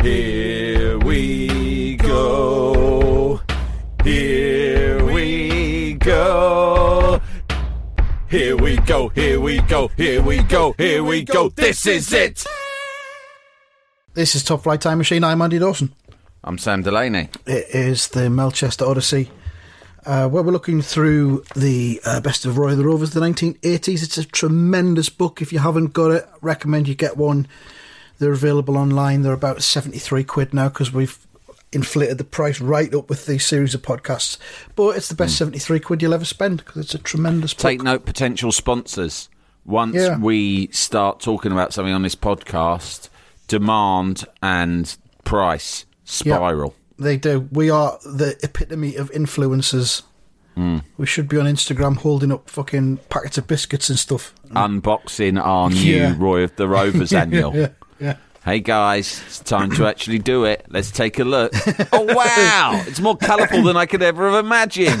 Here we go. Here we go. Here we go, here we go, here we go, here we go. This is it. This is Top Flight Time Machine. I'm Andy Dawson. I'm Sam Delaney. It is the Melchester Odyssey, where we're looking through the best of Roy the Rovers, the 1980s. It's a tremendous book. If you haven't got it, I recommend you get one. They're available online. They're about £73 now because we've inflated the price right up with the series of podcasts, but it's the best £73 you'll ever spend because it's a tremendous book. Take note, potential sponsors. Once we start talking about something on this podcast, demand and price spiral. Yep, they do. We are the epitome of influencers. We should be on Instagram holding up fucking packets of biscuits and stuff, unboxing our new Roy of the Rovers annual. Hey guys, it's time to actually do it. Let's take a look. Oh wow, it's more colourful than I could ever have imagined.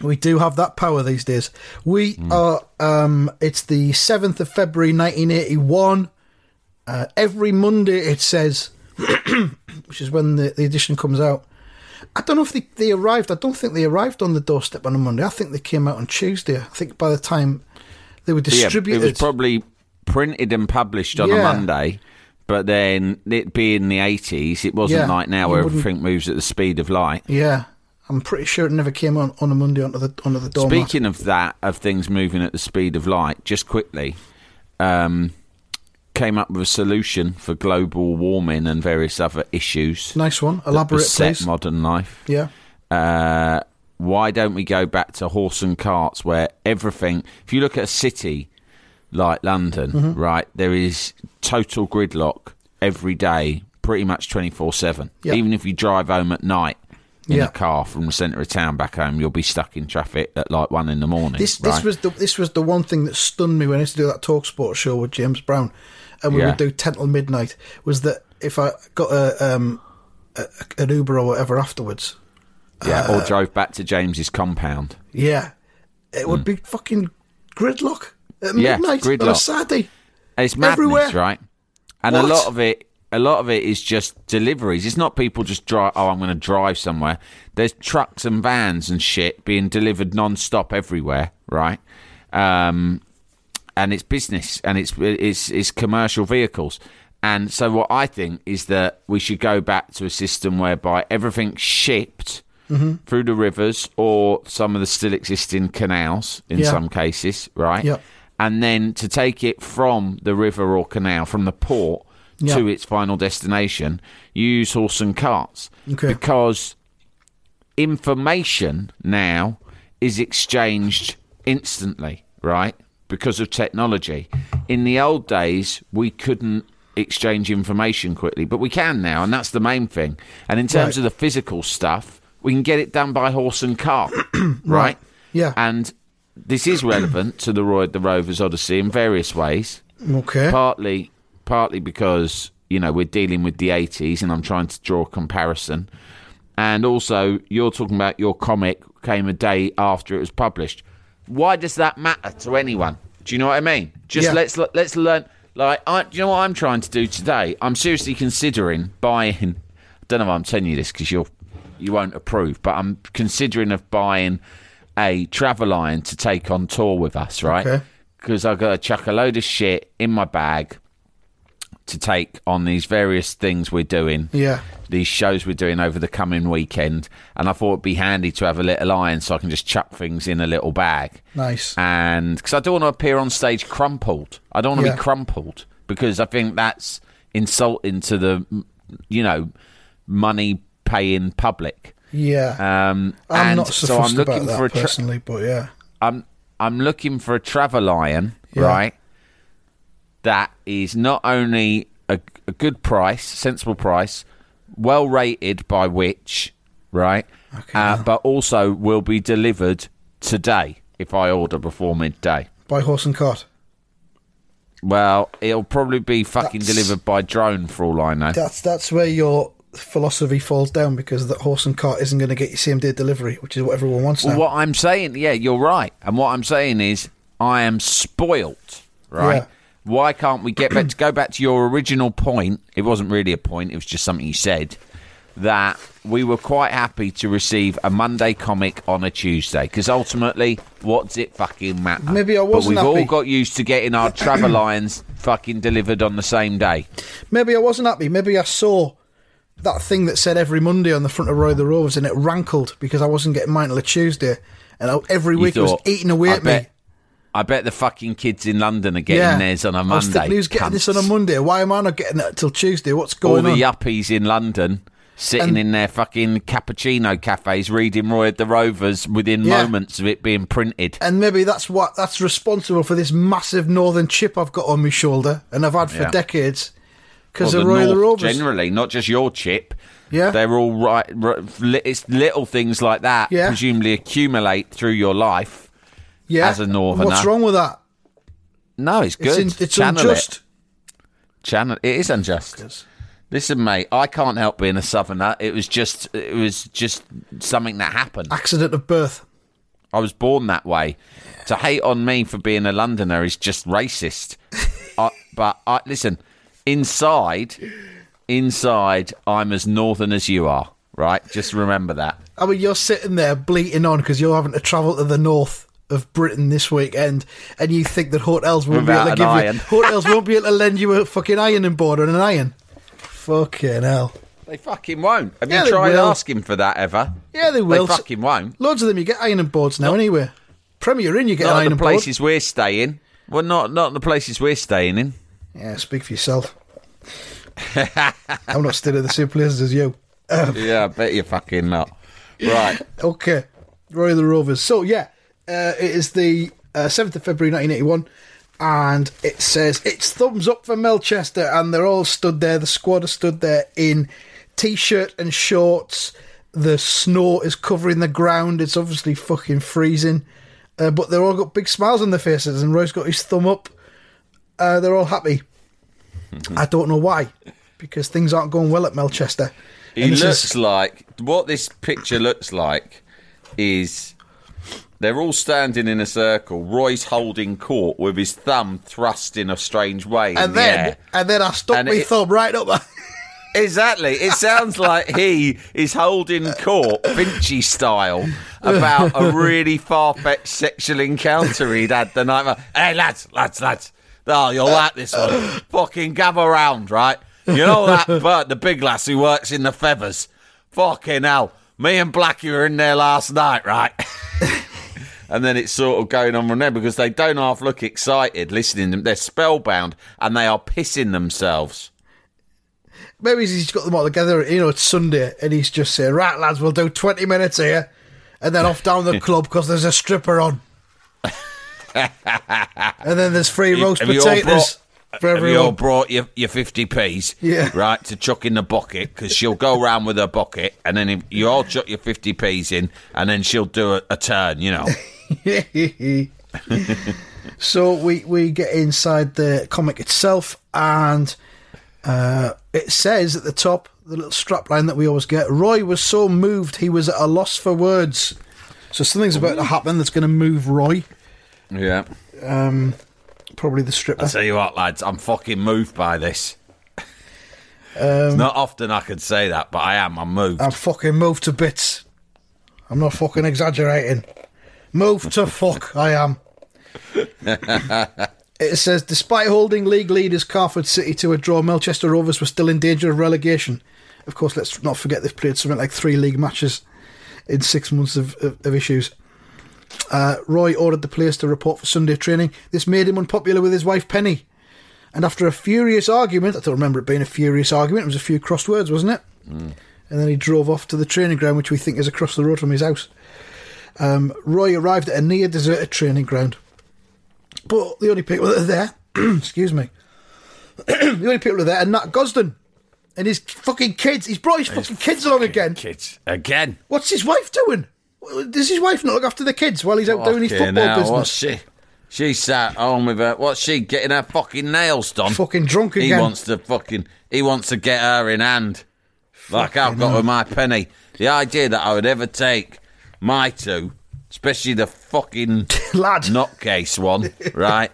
We do have that power these days. We are, it's the 7th of February 1981. Every Monday it says, which is when the edition comes out. I don't know if they arrived. I don't think they arrived on the doorstep on a Monday. I think they came out on Tuesday. I think by the time they were distributed. Yeah, it was probably printed and published on a Monday, but then it being the 80s, it wasn't like now where everything moves at the speed of light. Yeah, I'm pretty sure it never came on a Monday onto the doormat. Speaking of that, of things moving at the speed of light, just quickly, came up with a solution for global warming and various other issues. Nice one. Elaborate, please. Modern life. Yeah. Why don't we go back to horse and carts where everything, if you look at a city like London, right, there is total gridlock every day, pretty much 24/7. Even if you drive home at night in a car from the centre of town back home, you'll be stuck in traffic at like 1 a.m. This was the one thing that stunned me when I used to do that talk sport show with James Brown, and we would do 10 till midnight, was that if I got an Uber or whatever afterwards, or drove back to James's compound, it would be fucking gridlock at midnight on a Saturday. It's madness, everywhere. Right? And a lot of it is just deliveries. It's not people just drive, I'm going to drive somewhere. There's trucks and vans and shit being delivered non-stop everywhere, right? And it's business, and it's commercial vehicles. And so what I think is that we should go back to a system whereby everything's shipped through the rivers or some of the still existing canals in some cases, right? Yep. And then to take it from the river or canal, from the port to its final destination, you use horse and carts. Okay. Because information now is exchanged instantly, right? Because of technology. In the old days, we couldn't exchange information quickly, but we can now, and that's the main thing. And in terms of the physical stuff, we can get it done by horse and cart, right? Yeah. And this is relevant to the Roy the Rovers Odyssey in various ways. Okay. Partly because, you know, we're dealing with the 80s and I'm trying to draw a comparison. And also, you're talking about your comic came a day after it was published. Why does that matter to anyone? Do you know what I mean? Just let's learn. Like, do you know what I'm trying to do today? I'm seriously considering buying. I don't know why I'm telling you this because you won't approve, but I'm considering of buying a Traveline to take on tour with us, right? Because I've got to chuck a load of shit in my bag to take on these various things we're doing, these shows we're doing over the coming weekend, and I thought it'd be handy to have a little iron so I can just chuck things in a little bag. Nice. And because I don't want to appear on stage crumpled. I don't want to be crumpled because I think that's insulting to the, you know, money-paying public. Yeah. I'm not so fussed about that personally, but I'm looking for a Travel Lion, right? that is not only a good price, sensible price, well rated by Which, right? Okay. But also will be delivered today if I order before midday. By horse and cart? Well, it'll probably be delivered by drone for all I know. That's where your philosophy falls down, because the horse and cart isn't going to get you same-day delivery, which is what everyone wants now. Well, what I'm saying, yeah, you're right. And what I'm saying is I am spoilt, right? Yeah. Why can't we get back to go back to your original point? It wasn't really a point. It was just something you said, that we were quite happy to receive a Monday comic on a Tuesday, because ultimately, what's it fucking matter? Maybe I wasn't happy. But we've all got used to getting our Travellions fucking delivered on the same day. Maybe I wasn't happy. Maybe I saw that thing that said every Monday on the front of Roy the Rovers, and it rankled because I wasn't getting mine till a Tuesday. And every week it was eating away at me. I bet the fucking kids in London are getting theirs on a Monday. I was thinking, who's getting this on a Monday? Why am I not getting it till Tuesday? What's going on? All the yuppies in London sitting in their fucking cappuccino cafes reading Roy the Rovers within moments of it being printed. And maybe that's responsible for this massive northern chip I've got on my shoulder and I've had for decades because of Roy the Rovers. Generally, not just your chip. Yeah. They're all right. It's little things like that presumably accumulate through your life. Yeah. As a northerner. What's wrong with that? No, it's good. It's Channel unjust. It is unjust. Fuckers. Listen, mate, I can't help being a southerner. It was just something that happened. Accident of birth. I was born that way. Yeah. To hate on me for being a Londoner is just racist. But listen, inside, I'm as northern as you are, right? Just remember that. I mean, you're sitting there bleating on because you're having to travel to the north of Britain this weekend, and you think that hotels won't be able to give you hotels won't be able to lend you a fucking ironing board and an iron. Fucking hell, they fucking won't. Have you tried asking for that ever? Yeah, they will. They fucking won't. Loads of them. You get ironing boards now anyway. Premier Inn, you get an ironing board. Not the places we're staying. Well, not the places we're staying in. Yeah, speak for yourself. I'm not staying at the same places as you. Yeah, I bet you're fucking not. Right. Okay. Roy the Rovers. So yeah. It is the 7th of February 1981, and it says, it's thumbs up for Melchester, and they're all stood there, the squad are stood there in T-shirt and shorts, the snow is covering the ground, it's obviously fucking freezing, but they've all got big smiles on their faces, and Roy's got his thumb up, they're all happy. I don't know why, because things aren't going well at Melchester. What this picture looks like is... They're all standing in a circle. Roy's holding court with his thumb thrust in a strange way. And then I stuck my thumb right up. Exactly. It sounds like he is holding court, Vinci style, about a really far-fetched sexual encounter he'd had the night before. Hey, lads. Oh, you'll like this one. Fucking gather round, right? You know that Bert, the big lass who works in the feathers? Fucking hell. Me and Blackie were in there last night, right? And then it's sort of going on from there because they don't half look excited listening to them. They're spellbound and they are pissing themselves. Maybe he's got them all together. You know, it's Sunday and he's just saying, right, lads, we'll do 20 minutes here and then off down the club because there's a stripper on. And then there's free roast potatoes for everyone. Have you all brought your 50p's, right, to chuck in the bucket because she'll go round with her bucket and then if you all chuck your 50p's in and then she'll do a turn, you know. So we get inside the comic itself, and it says at the top, the little strapline that we always get, Roy was so moved he was at a loss for words. So something's about to happen that's going to move Roy. Yeah. Probably the stripper. I'll tell you what, lads, I'm fucking moved by this. It's not often I could say that, but I am. I'm moved. I'm fucking moved to bits. I'm not fucking exaggerating. Moved to fuck, I am. It says, despite holding league leaders Carford City to a draw, Melchester Rovers were still in danger of relegation. Of course, let's not forget they've played something like 3 league matches in 6 months of issues. Roy ordered the players to report for Sunday training. This made him unpopular with his wife, Penny. And after a furious argument, I don't remember it being a furious argument, it was a few crosswords, wasn't it? Mm. And then he drove off to the training ground, which we think is across the road from his house. Roy arrived at a near-deserted training ground. But the only people that are there, excuse me, The only people who are there are Nat Gosden and his fucking kids. He's brought his fucking kids along again. Kids again. What's his wife doing? Does his wife not look after the kids while he's out doing his football business? What's she? She sat home with her. What's she getting her fucking nails done? Fucking drunk again. He wants to get her in hand. Like fucking I've got with my Penny. The idea that I would ever take my two, especially the fucking lad nutcase one, right,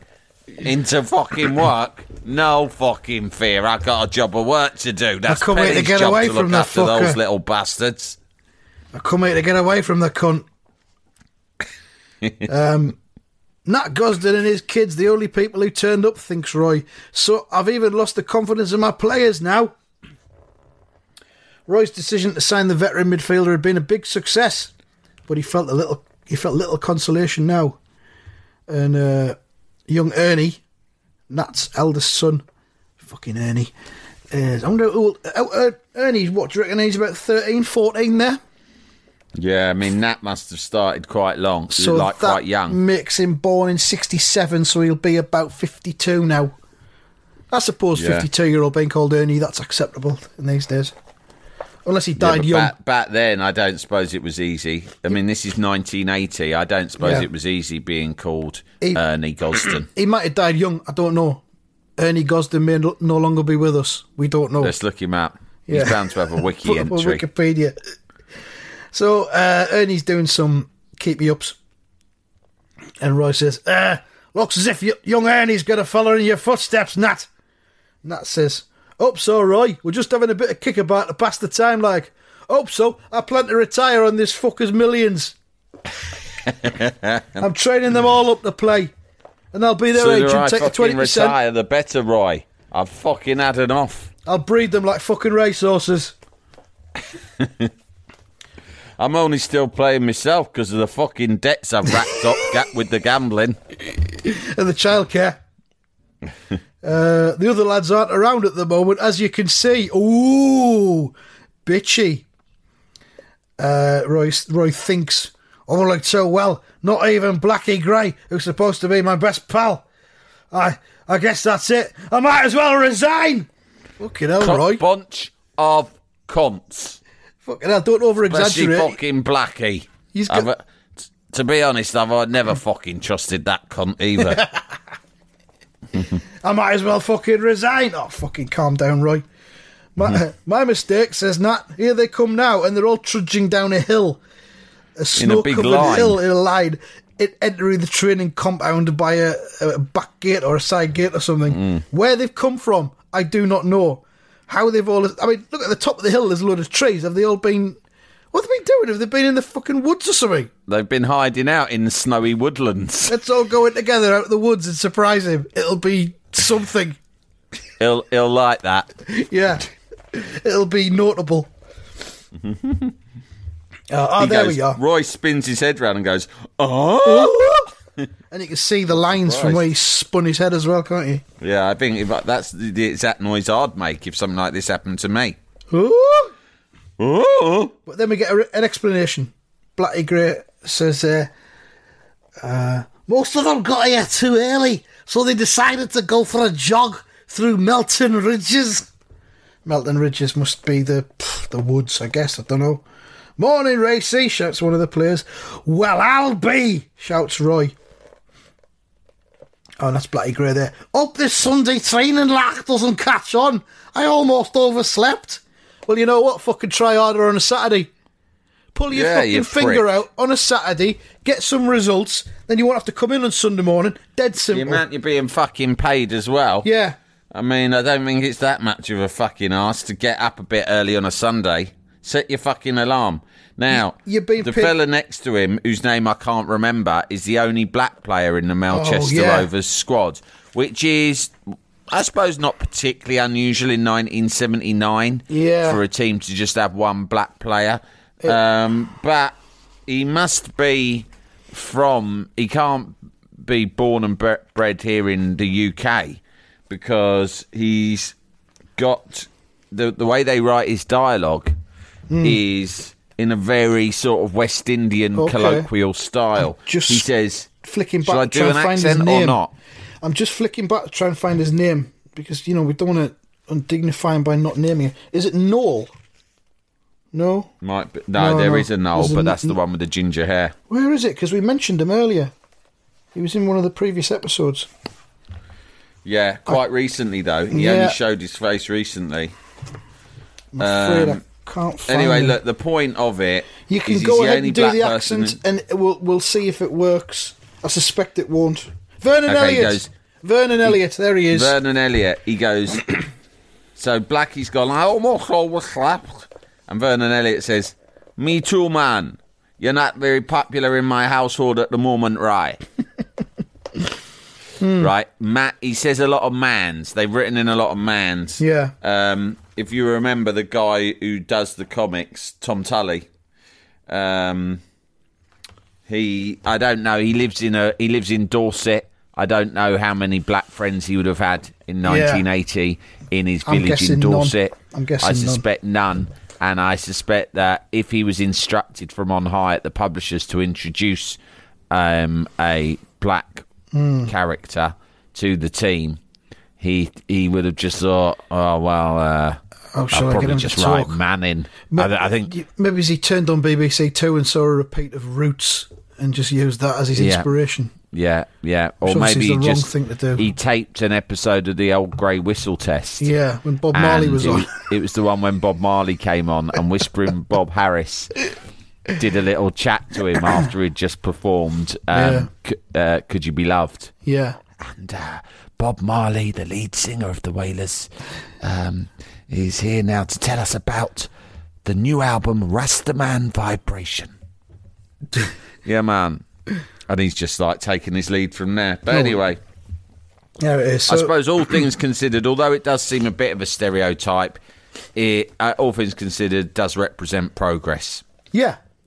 into fucking work. No fucking fear. I've got a job of work to do. That's Penny's job to look after those little bastards. I come here to get away from the cunt. Nat Gosden and his kids, the only people who turned up, thinks Roy. So I've even lost the confidence of my players now. Roy's decision to sign the veteran midfielder had been a big success, but he felt little consolation now. And young Ernie, Nat's eldest son, fucking Ernie. I wonder who Ernie's what? Do you reckon he's about 13, 14 there? Yeah, I mean, Nat must have started quite long, so like that quite young. Makes him born in 1967, so he'll be about 52 now. I suppose 52-year-old being called Ernie, that's acceptable in these days. Unless he died young. Back then, I don't suppose it was easy. I mean, this is 1980. I don't suppose it was easy being called Ernie Gosden. He might have died young. I don't know. Ernie Gosden may no longer be with us. We don't know. Let's look him up. Yeah. He's bound to have a wiki entry. Put up on Wikipedia. So Ernie's doing some keep-me-ups. And Roy says, looks as if young Ernie's got a fella in your footsteps, Nat. Nat says, hope so, Roy. We're just having a bit of kickabout to pass the time, like. Hope so. I plan to retire on this fucker's millions. I'm training them all up to play. And I'll be their agent, take the 20%. The retire, the better, Roy. I've fucking had enough. I'll breed them like fucking racehorses. I'm only still playing myself because of the fucking debts I've racked up with the gambling. And the childcare. The other lads aren't around at the moment, as you can see. Ooh, bitchy. Roy thinks, oh, like so well, not even Blackie Grey, who's supposed to be my best pal. I guess that's it. I might as well resign. Fucking hell, Roy. Bunch of cunts. Fucking hell, don't over-exaggerate. Especially fucking Blackie. To be honest, I've never fucking trusted that cunt either. I might as well fucking resign. Oh, fucking calm down, Roy. My mistake, says Nat. Here they come now, and they're all trudging down a hill. A snow-covered hill in a line, entering the training compound by a back gate or a side gate or something. Where they've come from, I do not know. How they've all... I mean, look at the top of the hill, there's a load of trees. Have they all been... What have they been doing? Have they been in the fucking woods or something? They've been hiding out in the snowy woodlands. Let's all go in together out of the woods and surprise him. It'll be something. He'll like that. Yeah. It'll be notable. There we are. Roy spins his head round and goes, oh! And you can see the lines from where he spun his head as well, can't you? Yeah, I think that's the exact noise I'd make if something like this happened to me. Ooh. Ooh. But then we get an explanation. Blackie Grey says, most of them got here too early, so they decided to go for a jog through Melton Ridges. Melton Ridges must be the woods, I guess. I don't know. Morning, Racy, shouts one of the players. Well, I'll be, shouts Roy. Oh, that's Blackie Grey there. Hope this Sunday training lark doesn't catch on. I almost overslept. Well, you know what? Fucking try harder on a Saturday. Pull your fucking finger out on a Saturday, get some results, then you won't have to come in on Sunday morning. Dead simple. The amount you're being fucking paid as well. Yeah. I mean, I don't think it's that much of a fucking arse to get up a bit early on a Sunday. Set your fucking alarm. Now, the fella next to him, whose name I can't remember, is the only black player in the Melchester Rovers squad, which is, I suppose, not particularly unusual in 1979 for a team to just have one black player. But he must be he can't be born and bred here in the UK because he's got, the way they write his dialogue is in a very sort of West Indian colloquial style. He says, shall I do an accent or not? I'm just flicking back to try and find his name. because, you know, we don't want to undignify him by not naming him. Is it Noel? No? Might be. No, there is a Noel, but that's the one with the ginger hair. Where is it? Because we mentioned him earlier. He was in one of the previous episodes. Yeah, quite recently, though. He only showed his face recently. I'm afraid I can't find him. Look, the point of it... You can go ahead and do the accent, and we'll see if it works. I suspect it won't. Vernon Elliot, there he is. Vernon Elliot, he goes... So Blackie's gone, I almost overslept. And Vernon Elliot says, me too, man. You're not very popular in my household at the moment, right? Right, Matt, he says a lot of mans. They've written in a lot of mans. Yeah. If you remember the guy who does the comics, Tom Tully, I don't know, he lives in Dorset. I don't know how many black friends he would have had in 1980 in his village in Dorset. None. I'm guessing I suspect none. And I suspect that if he was instructed from on high at the publishers to introduce a black character to the team, he would have just thought, I'll probably just write Manning. I think maybe he turned on BBC Two and saw a repeat of Roots and just used that as his inspiration. Yeah. Or maybe the wrong thing to do. He taped an episode of the old Grey Whistle Test. Yeah, when Bob Marley was on. It was the one when Bob Marley came on, and Whispering Bob Harris did a little chat to him after he'd just performed Could You Be Loved? Yeah. And Bob Marley, the lead singer of the Wailers, is here now to tell us about the new album, Rastaman Vibration. Yeah, man. And he's just like taking his lead from there. But anyway, yeah, it is. So, I suppose all things considered, although it does seem a bit of a stereotype, it, all things considered, does represent progress. Yeah,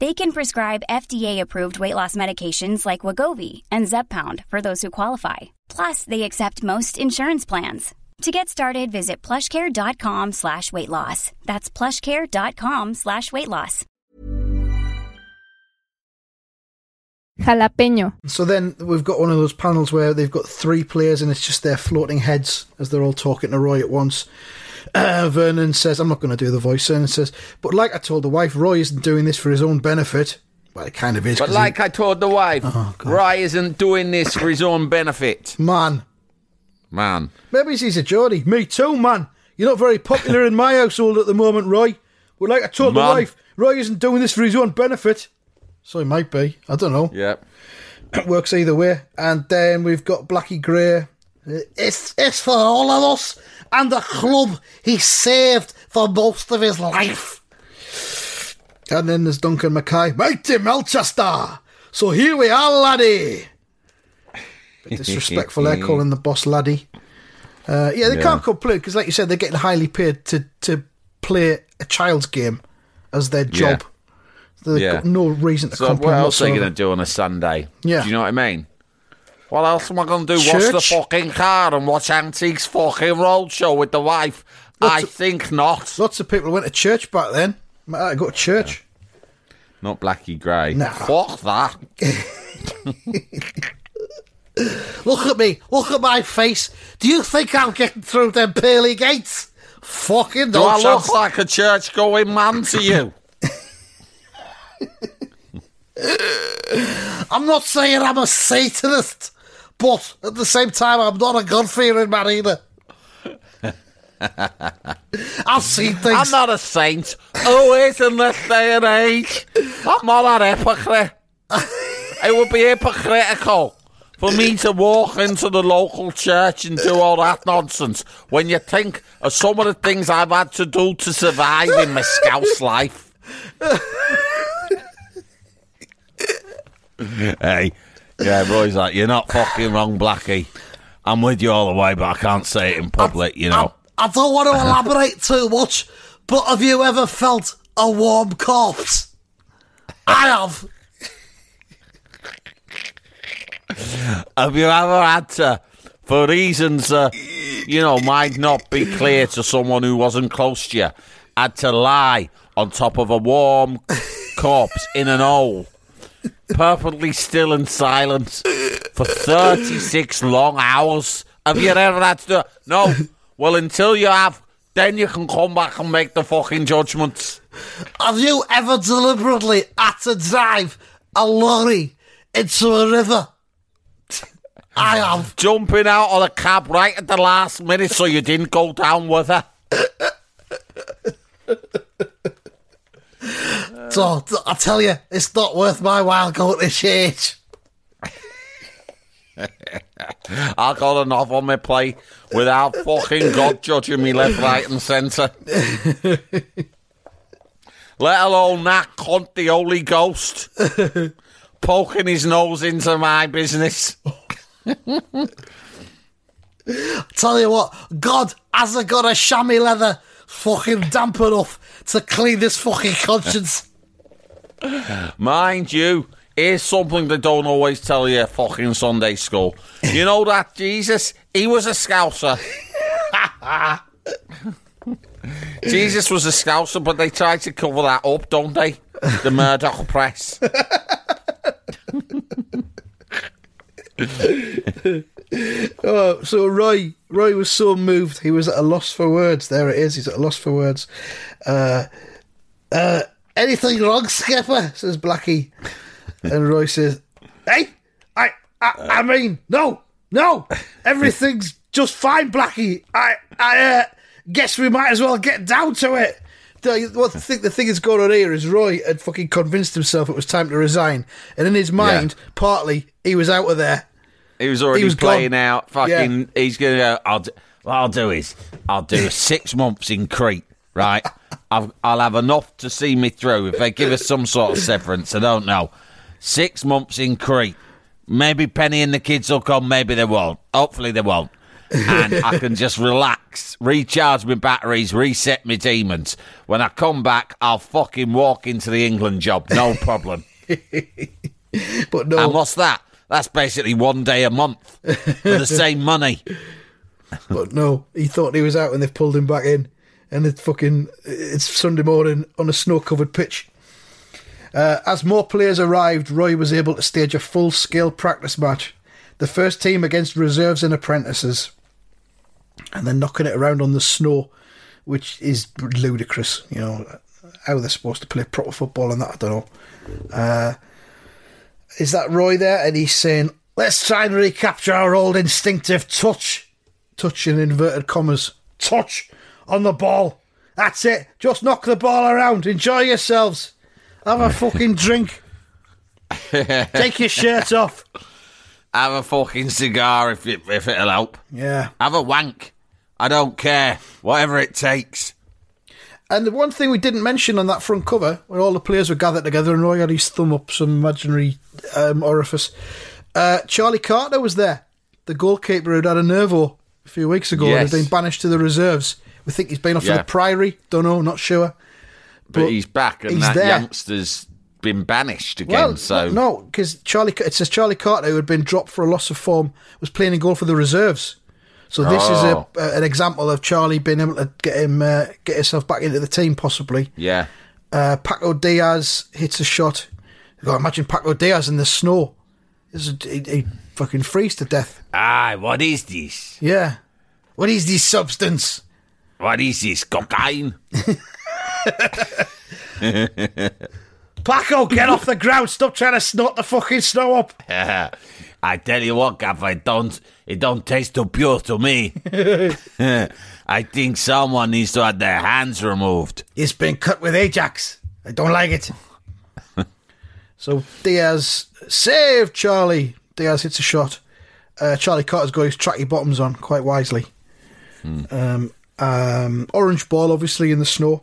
They can prescribe FDA-approved weight loss medications like Wegovy and Zepbound for those who qualify. Plus, they accept most insurance plans. To get started, visit plushcare.com/weightloss. That's plushcare.com/weightloss. Jalapeño. So then we've got one of those panels where they've got three players and it's just their floating heads as they're all talking to Roy at once. Vernon says, I'm not going to do the voice. Vernon says, but like I told the wife, Roy isn't doing this for his own benefit. Well, it kind of is. But like I told the wife, Roy isn't doing this for his own benefit. Man. Maybe he's a Geordie. Me too, man. You're not very popular in my household at the moment, Roy. But like I told the wife, Roy isn't doing this for his own benefit. So he might be. I don't know. Yeah. It works either way. And then we've got Blackie Grey. It's for all of us. And the club he saved for most of his life. And then there's Duncan Mackay. Mighty Melchester. So here we are, laddie. Bit disrespectful there, calling the boss laddie. They can't complain because, like you said, they're getting highly paid to play a child's game as their job. So they've got no reason to complain. What else are they going to do on a Sunday? Yeah. Do you know what I mean? What else am I going to do? Church? Watch the fucking car and watch Antiques fucking Roadshow with the wife? I think not. Lots of people went to church back then. Might have to go to church. Yeah. Not Blackie Grey. No. Fuck that. Look at me. Look at my face. Do you think I'm getting through them pearly gates? Fucking no chance. Do I look like a church-going man to you? I'm not saying I'm a Satanist, but at the same time, I'm not a God-fearing man either. I've seen things. I'm not a saint. Always in this day and age. I'm not an hypocrite. It would be hypocritical for me to walk into the local church and do all that nonsense when you think of some of the things I've had to do to survive in my scouse life. Hey, yeah, Roy's like, you're not fucking wrong, Blackie. I'm with you all the way, but I can't say it in public, you know. I don't want to elaborate too much, but have you ever felt a warm corpse? I have. Have you ever had to, for reasons, you know, might not be clear to someone who wasn't close to you, had to lie on top of a warm corpse in an hole, perfectly still and silent for 36 long hours? Have you ever had to do it? No. Well, until you have, then you can come back and make the fucking judgments. Have you ever deliberately had to drive a lorry into a river? I am. Jumping out of the cab right at the last minute so you didn't go down with her. So, I tell you, it's not worth my while going to church. I got enough on my plate without fucking God judging me left, right and centre. Let alone that cunt, the Holy Ghost, poking his nose into my business. Tell you what, God hasn't got a chamois leather fucking damp enough to clean this fucking conscience. Mind you, here's something they don't always tell you at fucking Sunday school. You know that Jesus, he was a scouser. Jesus was a scouser, but they try to cover that up, don't they? The Murdoch press. Oh, so Roy was so moved he was at a loss for words. There it is, he's at a loss for words. Anything wrong, Skipper? Says Blackie. And Roy says, hey, I mean, no, everything's just fine, Blackie. I guess we might as well get down to it. The thing that's going on here is Roy had fucking convinced himself it was time to resign, and in his mind, yeah, partly, he was out of there. He was already playing out. Fucking, yeah. He's going to go, I'll do 6 months in Crete, right? I'll have enough to see me through if they give us some sort of severance. I don't know. 6 months in Crete. Maybe Penny and the kids will come, maybe they won't. Hopefully they won't. And I can just relax, recharge my batteries, reset my demons. When I come back, I'll fucking walk into the England job. No problem. But no. And what's that? That's basically 1 day a month for the same money. But no, he thought he was out and they've pulled him back in. And it's Sunday morning on a snow-covered pitch. As more players arrived, Roy was able to stage a full-scale practice match. The first team against reserves and apprentices. And they're knocking it around on the snow, which is ludicrous. You know, how they're supposed to play proper football and that, I don't know. Is that Roy there? And he's saying, let's try and recapture our old instinctive touch. Touch in inverted commas. Touch on the ball. That's it. Just knock the ball around. Enjoy yourselves. Have a fucking drink. Take your shirt off. Have a fucking cigar if it'll help. Yeah. Have a wank. I don't care. Whatever it takes. And the one thing we didn't mention on that front cover, where all the players were gathered together and Roy had his thumb up some imaginary orifice, Charlie Carter was there, the goalkeeper who'd had a nervo a few weeks ago, yes, and had been banished to the reserves. We think he's been off to the Priory. Don't know, not sure. But he's back, and he's that there. Youngster's been banished again. Well, so no, because it says Charlie Carter, who had been dropped for a loss of form, was playing in goal for the reserves. So this is an example of Charlie being able to get himself back into the team, possibly. Yeah. Paco Diaz hits a shot. You've got to imagine Paco Diaz in the snow. He fucking freezes to death. What is this? Yeah. What is this substance? What is this, cocaine? Paco, get off the ground. Stop trying to snort the fucking snow up. I tell you what, Gaff, it don't taste too pure to me. I think someone needs to have their hands removed. It's been cut with Ajax. I don't like it. So Diaz saved Charlie. Diaz hits a shot. Charlie Carter's got his tracky bottoms on quite wisely. Orange ball, obviously, in the snow.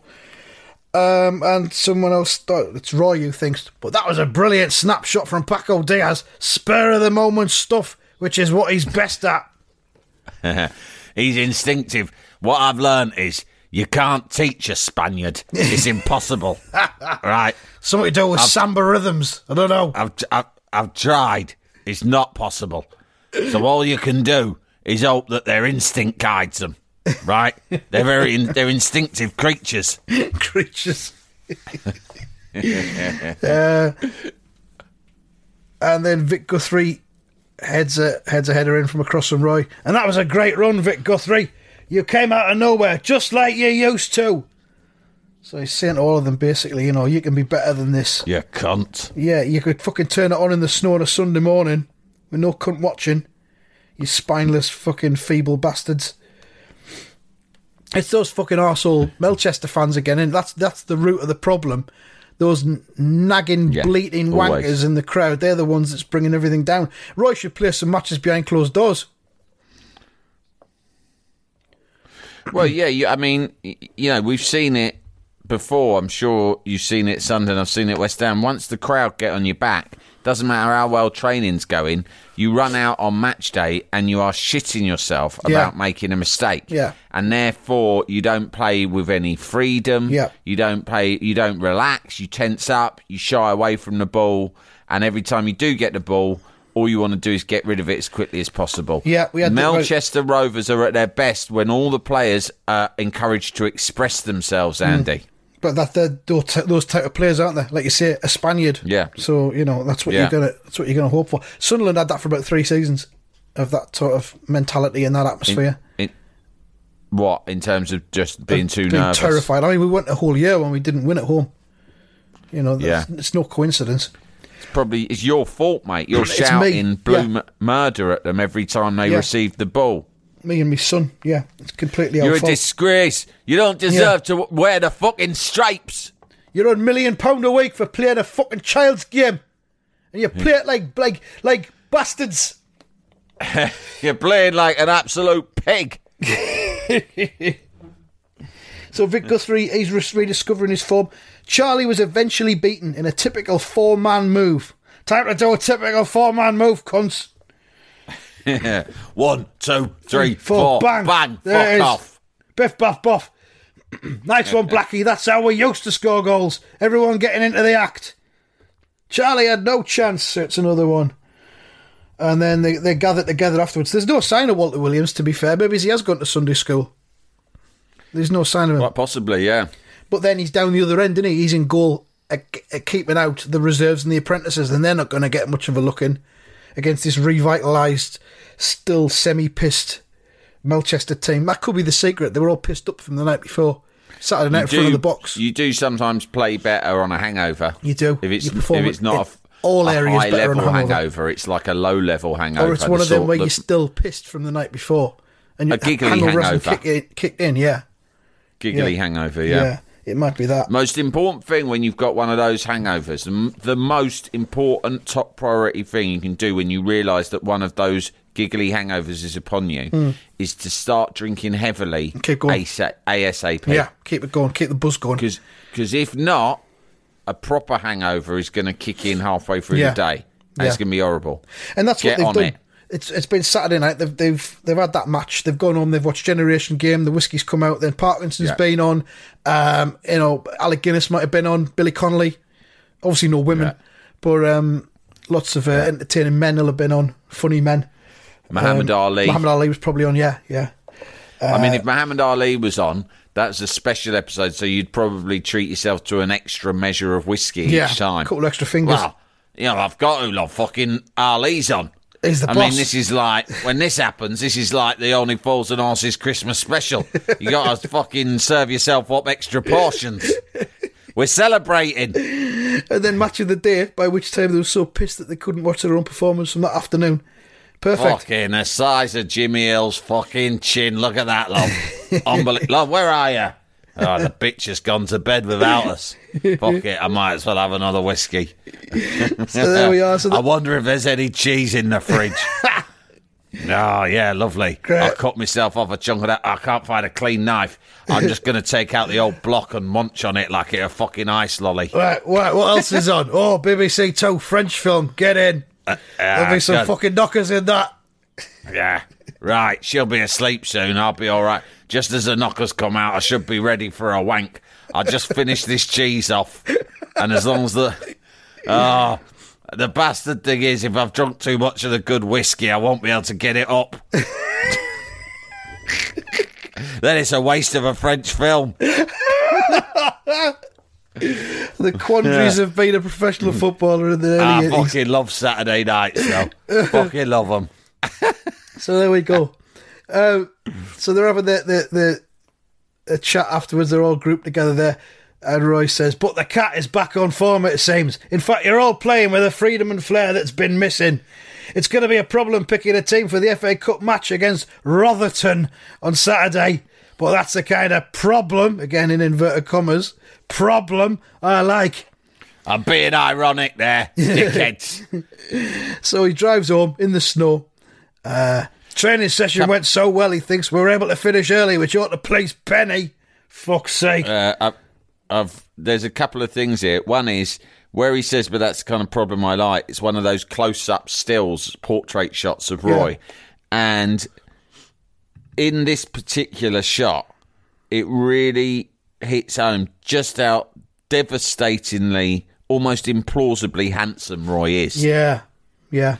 And someone else, it's Roy who thinks, but that was a brilliant snapshot from Paco Diaz. Spur of the moment stuff, which is what he's best at. He's instinctive. What I've learned is you can't teach a Spaniard. It's impossible. Right? Something to do with samba rhythms. I don't know. I've tried. It's not possible. So all you can do is hope that their instinct guides them. Right? They're they're instinctive creatures. And then Vic Guthrie heads a header in from across from Roy. And that was a great run, Vic Guthrie. You came out of nowhere, just like you used to. So he's saying to all of them, basically, you know, you can be better than this. You cunt. Yeah, you could fucking turn it on in the snow on a Sunday morning with no cunt watching. You spineless fucking feeble bastards. It's those fucking arsehole Melchester fans again, and that's the root of the problem. Those nagging, bleating wankers in the crowd, they're the ones that's bringing everything down. Roy should play some matches behind closed doors. Well, I mean, you know, we've seen it before. I'm sure you've seen it at Sunderland, I've seen it at West Ham. Once the crowd get on your back, doesn't matter how well training's going, you run out on match day and you are shitting yourself about making a mistake. Yeah. And therefore, you don't play with any freedom. Yeah. You don't relax, you tense up, you shy away from the ball. And every time you do get the ball, all you want to do is get rid of it as quickly as possible. Yeah, we had Melchester Rovers are at their best when all the players are encouraged to express themselves, Andy. But those type of players, aren't they? Like you say, a Spaniard. Yeah. So you know that's what you're gonna hope for. Sunderland had that for about 3 seasons of that sort of mentality and that atmosphere. In terms of just being too nervous, terrified. I mean, we went a whole year when we didn't win at home. You know, it's no coincidence. It's your fault, mate. You're shouting bloom murder at them every time they receive the ball. Me and my son, it's completely our fault. You're a disgrace. You don't deserve to wear the fucking stripes. You're on £1 million a week for playing a fucking child's game, and you play it like bastards. You're playing like an absolute pig. So Vic Guthrie, he's rediscovering his form. Charlie was eventually beaten in a typical four-man move. Time to do a typical four-man move, cunts. 1, 2, 3, 4. Bang. Bang. There fuck off. Biff, baff, boff. Nice one, Blackie. That's how we used to score goals. Everyone getting into the act. Charlie had no chance. So it's another one. And then they gathered together afterwards. There's no sign of Walter Williams, to be fair. Maybe he has gone to Sunday school. There's no sign of him. Quite possibly, yeah. But then he's down the other end, isn't he? He's in goal, keeping out the reserves and the apprentices, and they're not going to get much of a look in against this revitalised, still semi-pissed Melchester team. That could be the secret. They were all pissed up from the night before. Saturday night in front of the box. You do sometimes play better on a hangover. You do. If it's not a high-level hangover, it's like a low-level hangover. Or it's one of them where you're still pissed from the night before. And a giggly hangover. Kicked in, Giggly hangover, Yeah, it might be that. Most important thing when you've got one of those hangovers, the most important top priority thing you can do when you realise that one of those giggly hangovers is upon you is to start drinking heavily ASAP. Yeah, keep it going, keep the buzz going. Because if not, a proper hangover is going to kick in halfway through the day. And it's going to be horrible. And that's what they've done. It's been Saturday night. They've had that match. They've gone home. They've watched Generation Game. The whiskey's come out. Then Parkinson's been on. You know, Alec Guinness might have been on. Billy Connolly, obviously no women, but lots of entertaining men will have been on. Funny men. Muhammad Ali. Muhammad Ali was probably on. Yeah. I mean, if Muhammad Ali was on, that's a special episode. So you'd probably treat yourself to an extra measure of whiskey each time. A couple of extra fingers. Well, you know, I've got who love fucking Ali's on. I mean, this is like, when this happens, this is like the Only Fools and Horses Christmas special. You got to fucking serve yourself up extra portions. We're celebrating. And then match of the day, by which time they were so pissed that they couldn't watch their own performance from that afternoon. Perfect. Fucking the size of Jimmy Hill's fucking chin. Look at that, love. Unbelievable. Love, where are you? Oh, the bitch has gone to bed without us. Fuck it, I might as well have another whiskey. So there we are. So I wonder if there's any cheese in the fridge. Oh, yeah, lovely. Great. I'll cut myself off a chunk of that. I can't find a clean knife. I'm just going to take out the old block and munch on it like it's a fucking ice lolly. Right, what else is on? Oh, BBC Two French film. Get in. There'll be some fucking knockers in that. Yeah, right. She'll be asleep soon. I'll be all right. Just as the knockers come out, I should be ready for a wank. I'll just finish this cheese off. And as long as the... Oh... The bastard thing is, if I've drunk too much of the good whiskey, I won't be able to get it up. Then it's a waste of a French film. The quandaries of being a professional footballer in the early 80s. I fucking love Saturday nights, though. Fucking love them. So there we go. So they're having a chat afterwards. They're all grouped together there. And Roy says, but the cat is back on form, it seems. In fact, you're all playing with a freedom and flair that's been missing. It's going to be a problem picking a team for the FA Cup match against Rotherham on Saturday. But that's the kind of problem, again in inverted commas, problem I like. I'm being ironic there, dickheads. So he drives home in the snow. Training session went so well, he thinks, we were able to finish early, which ought to please Penny. Fuck's sake. There's a couple of things here. One is where he says, but that's the kind of problem I like. It's one of those close-up stills, portrait shots of Roy. Yeah. And in this particular shot, it really hits home just how devastatingly, almost implausibly handsome Roy is. Yeah, yeah.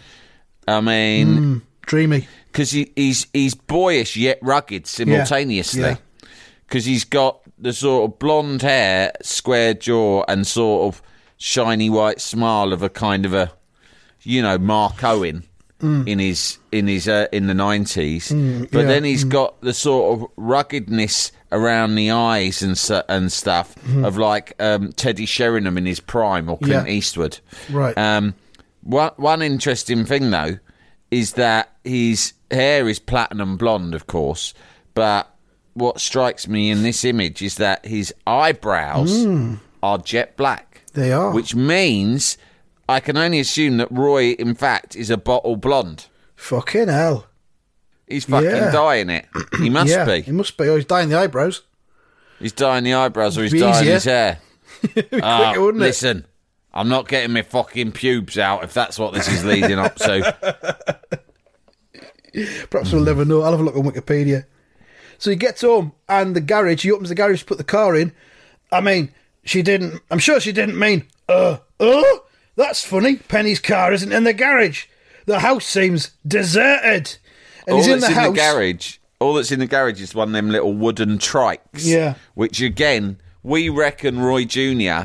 I mean... dreamy. Because he's boyish yet rugged simultaneously. Yeah. Because he's got the sort of blonde hair, square jaw, and sort of shiny white smile of a kind of a, you know, Mark Owen in the 90s. But then he's got the sort of ruggedness around the eyes and stuff of like Teddy Sheringham in his prime or Clint Eastwood. Right. One interesting thing though is that his hair is platinum blonde, of course, but what strikes me in this image is that his eyebrows are jet black. They are. Which means I can only assume that Roy, in fact, is a bottle blonde. Fucking hell. He's fucking dyeing it. He must be. He must be. Oh, he's dyeing the eyebrows. He's dyeing the eyebrows or he's dyeing his hair. Quicker, wouldn't it? Listen, I'm not getting my fucking pubes out if that's what this is leading up to. Perhaps we'll never know. I'll have a look on Wikipedia. So he gets home and the garage, he opens the garage to put the car in. I mean, I'm sure she didn't mean, that's funny. Penny's car isn't in the garage. The house seems deserted. And he's in the house. All that's in the garage is one of them little wooden trikes. Yeah. Which again, we reckon Roy Jr.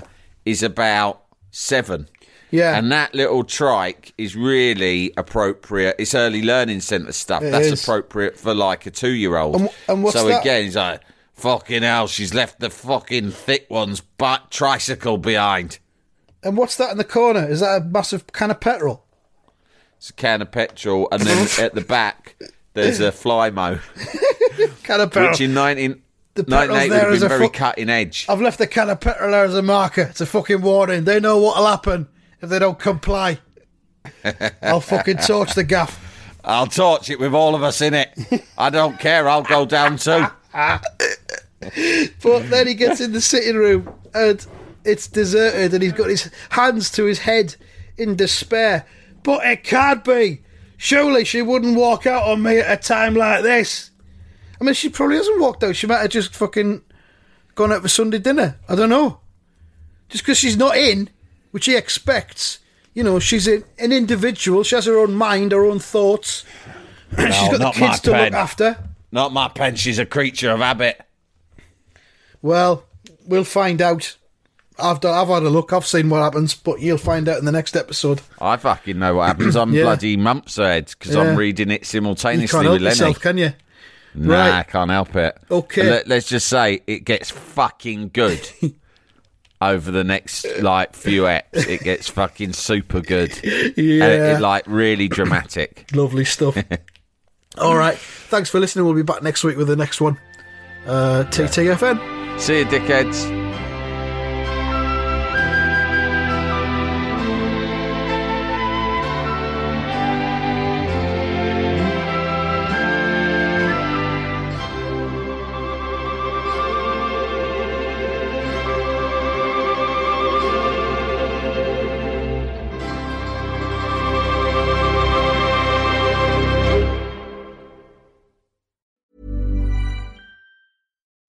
is about 7. Yeah. And that little trike is really appropriate. It's early learning centre stuff. That's appropriate for like a 2-year-old. And what's that? So again, he's like, fucking hell, she's left the fucking thick one's tricycle behind. And what's that in the corner? Is that a massive can of petrol? It's a can of petrol. And then at the back, there's a Flymo. Can of petrol. Which in 1998 would have been very cutting edge. I've left the can of petrol there as a marker. It's a fucking warning. They know what'll happen. If they don't comply, I'll fucking torch the gaff. I'll torch it with all of us in it. I don't care. I'll go down too. But then he gets in the sitting room and it's deserted and he's got his hands to his head in despair. But it can't be. Surely she wouldn't walk out on me at a time like this. I mean, she probably hasn't walked out. She might have just fucking gone out for Sunday dinner. I don't know. Just because she's not in... which he expects. You know, she's an individual. She has her own mind, her own thoughts. No, she's got the kids to look after. Not my pen. She's a creature of habit. Well, we'll find out. I've had a look. I've seen what happens, but you'll find out in the next episode. I fucking know what happens. I'm bloody mumps ahead because I'm reading it simultaneously with Lenny. You can't help yourself, can you? Nah, right. I can't help it. Okay. Let's just say it gets fucking good. over the next like few eps. It gets fucking super good. Yeah, and it like really dramatic. Lovely stuff. All right, thanks for listening. We'll be back next week with the next one. TTFN. See you, dickheads.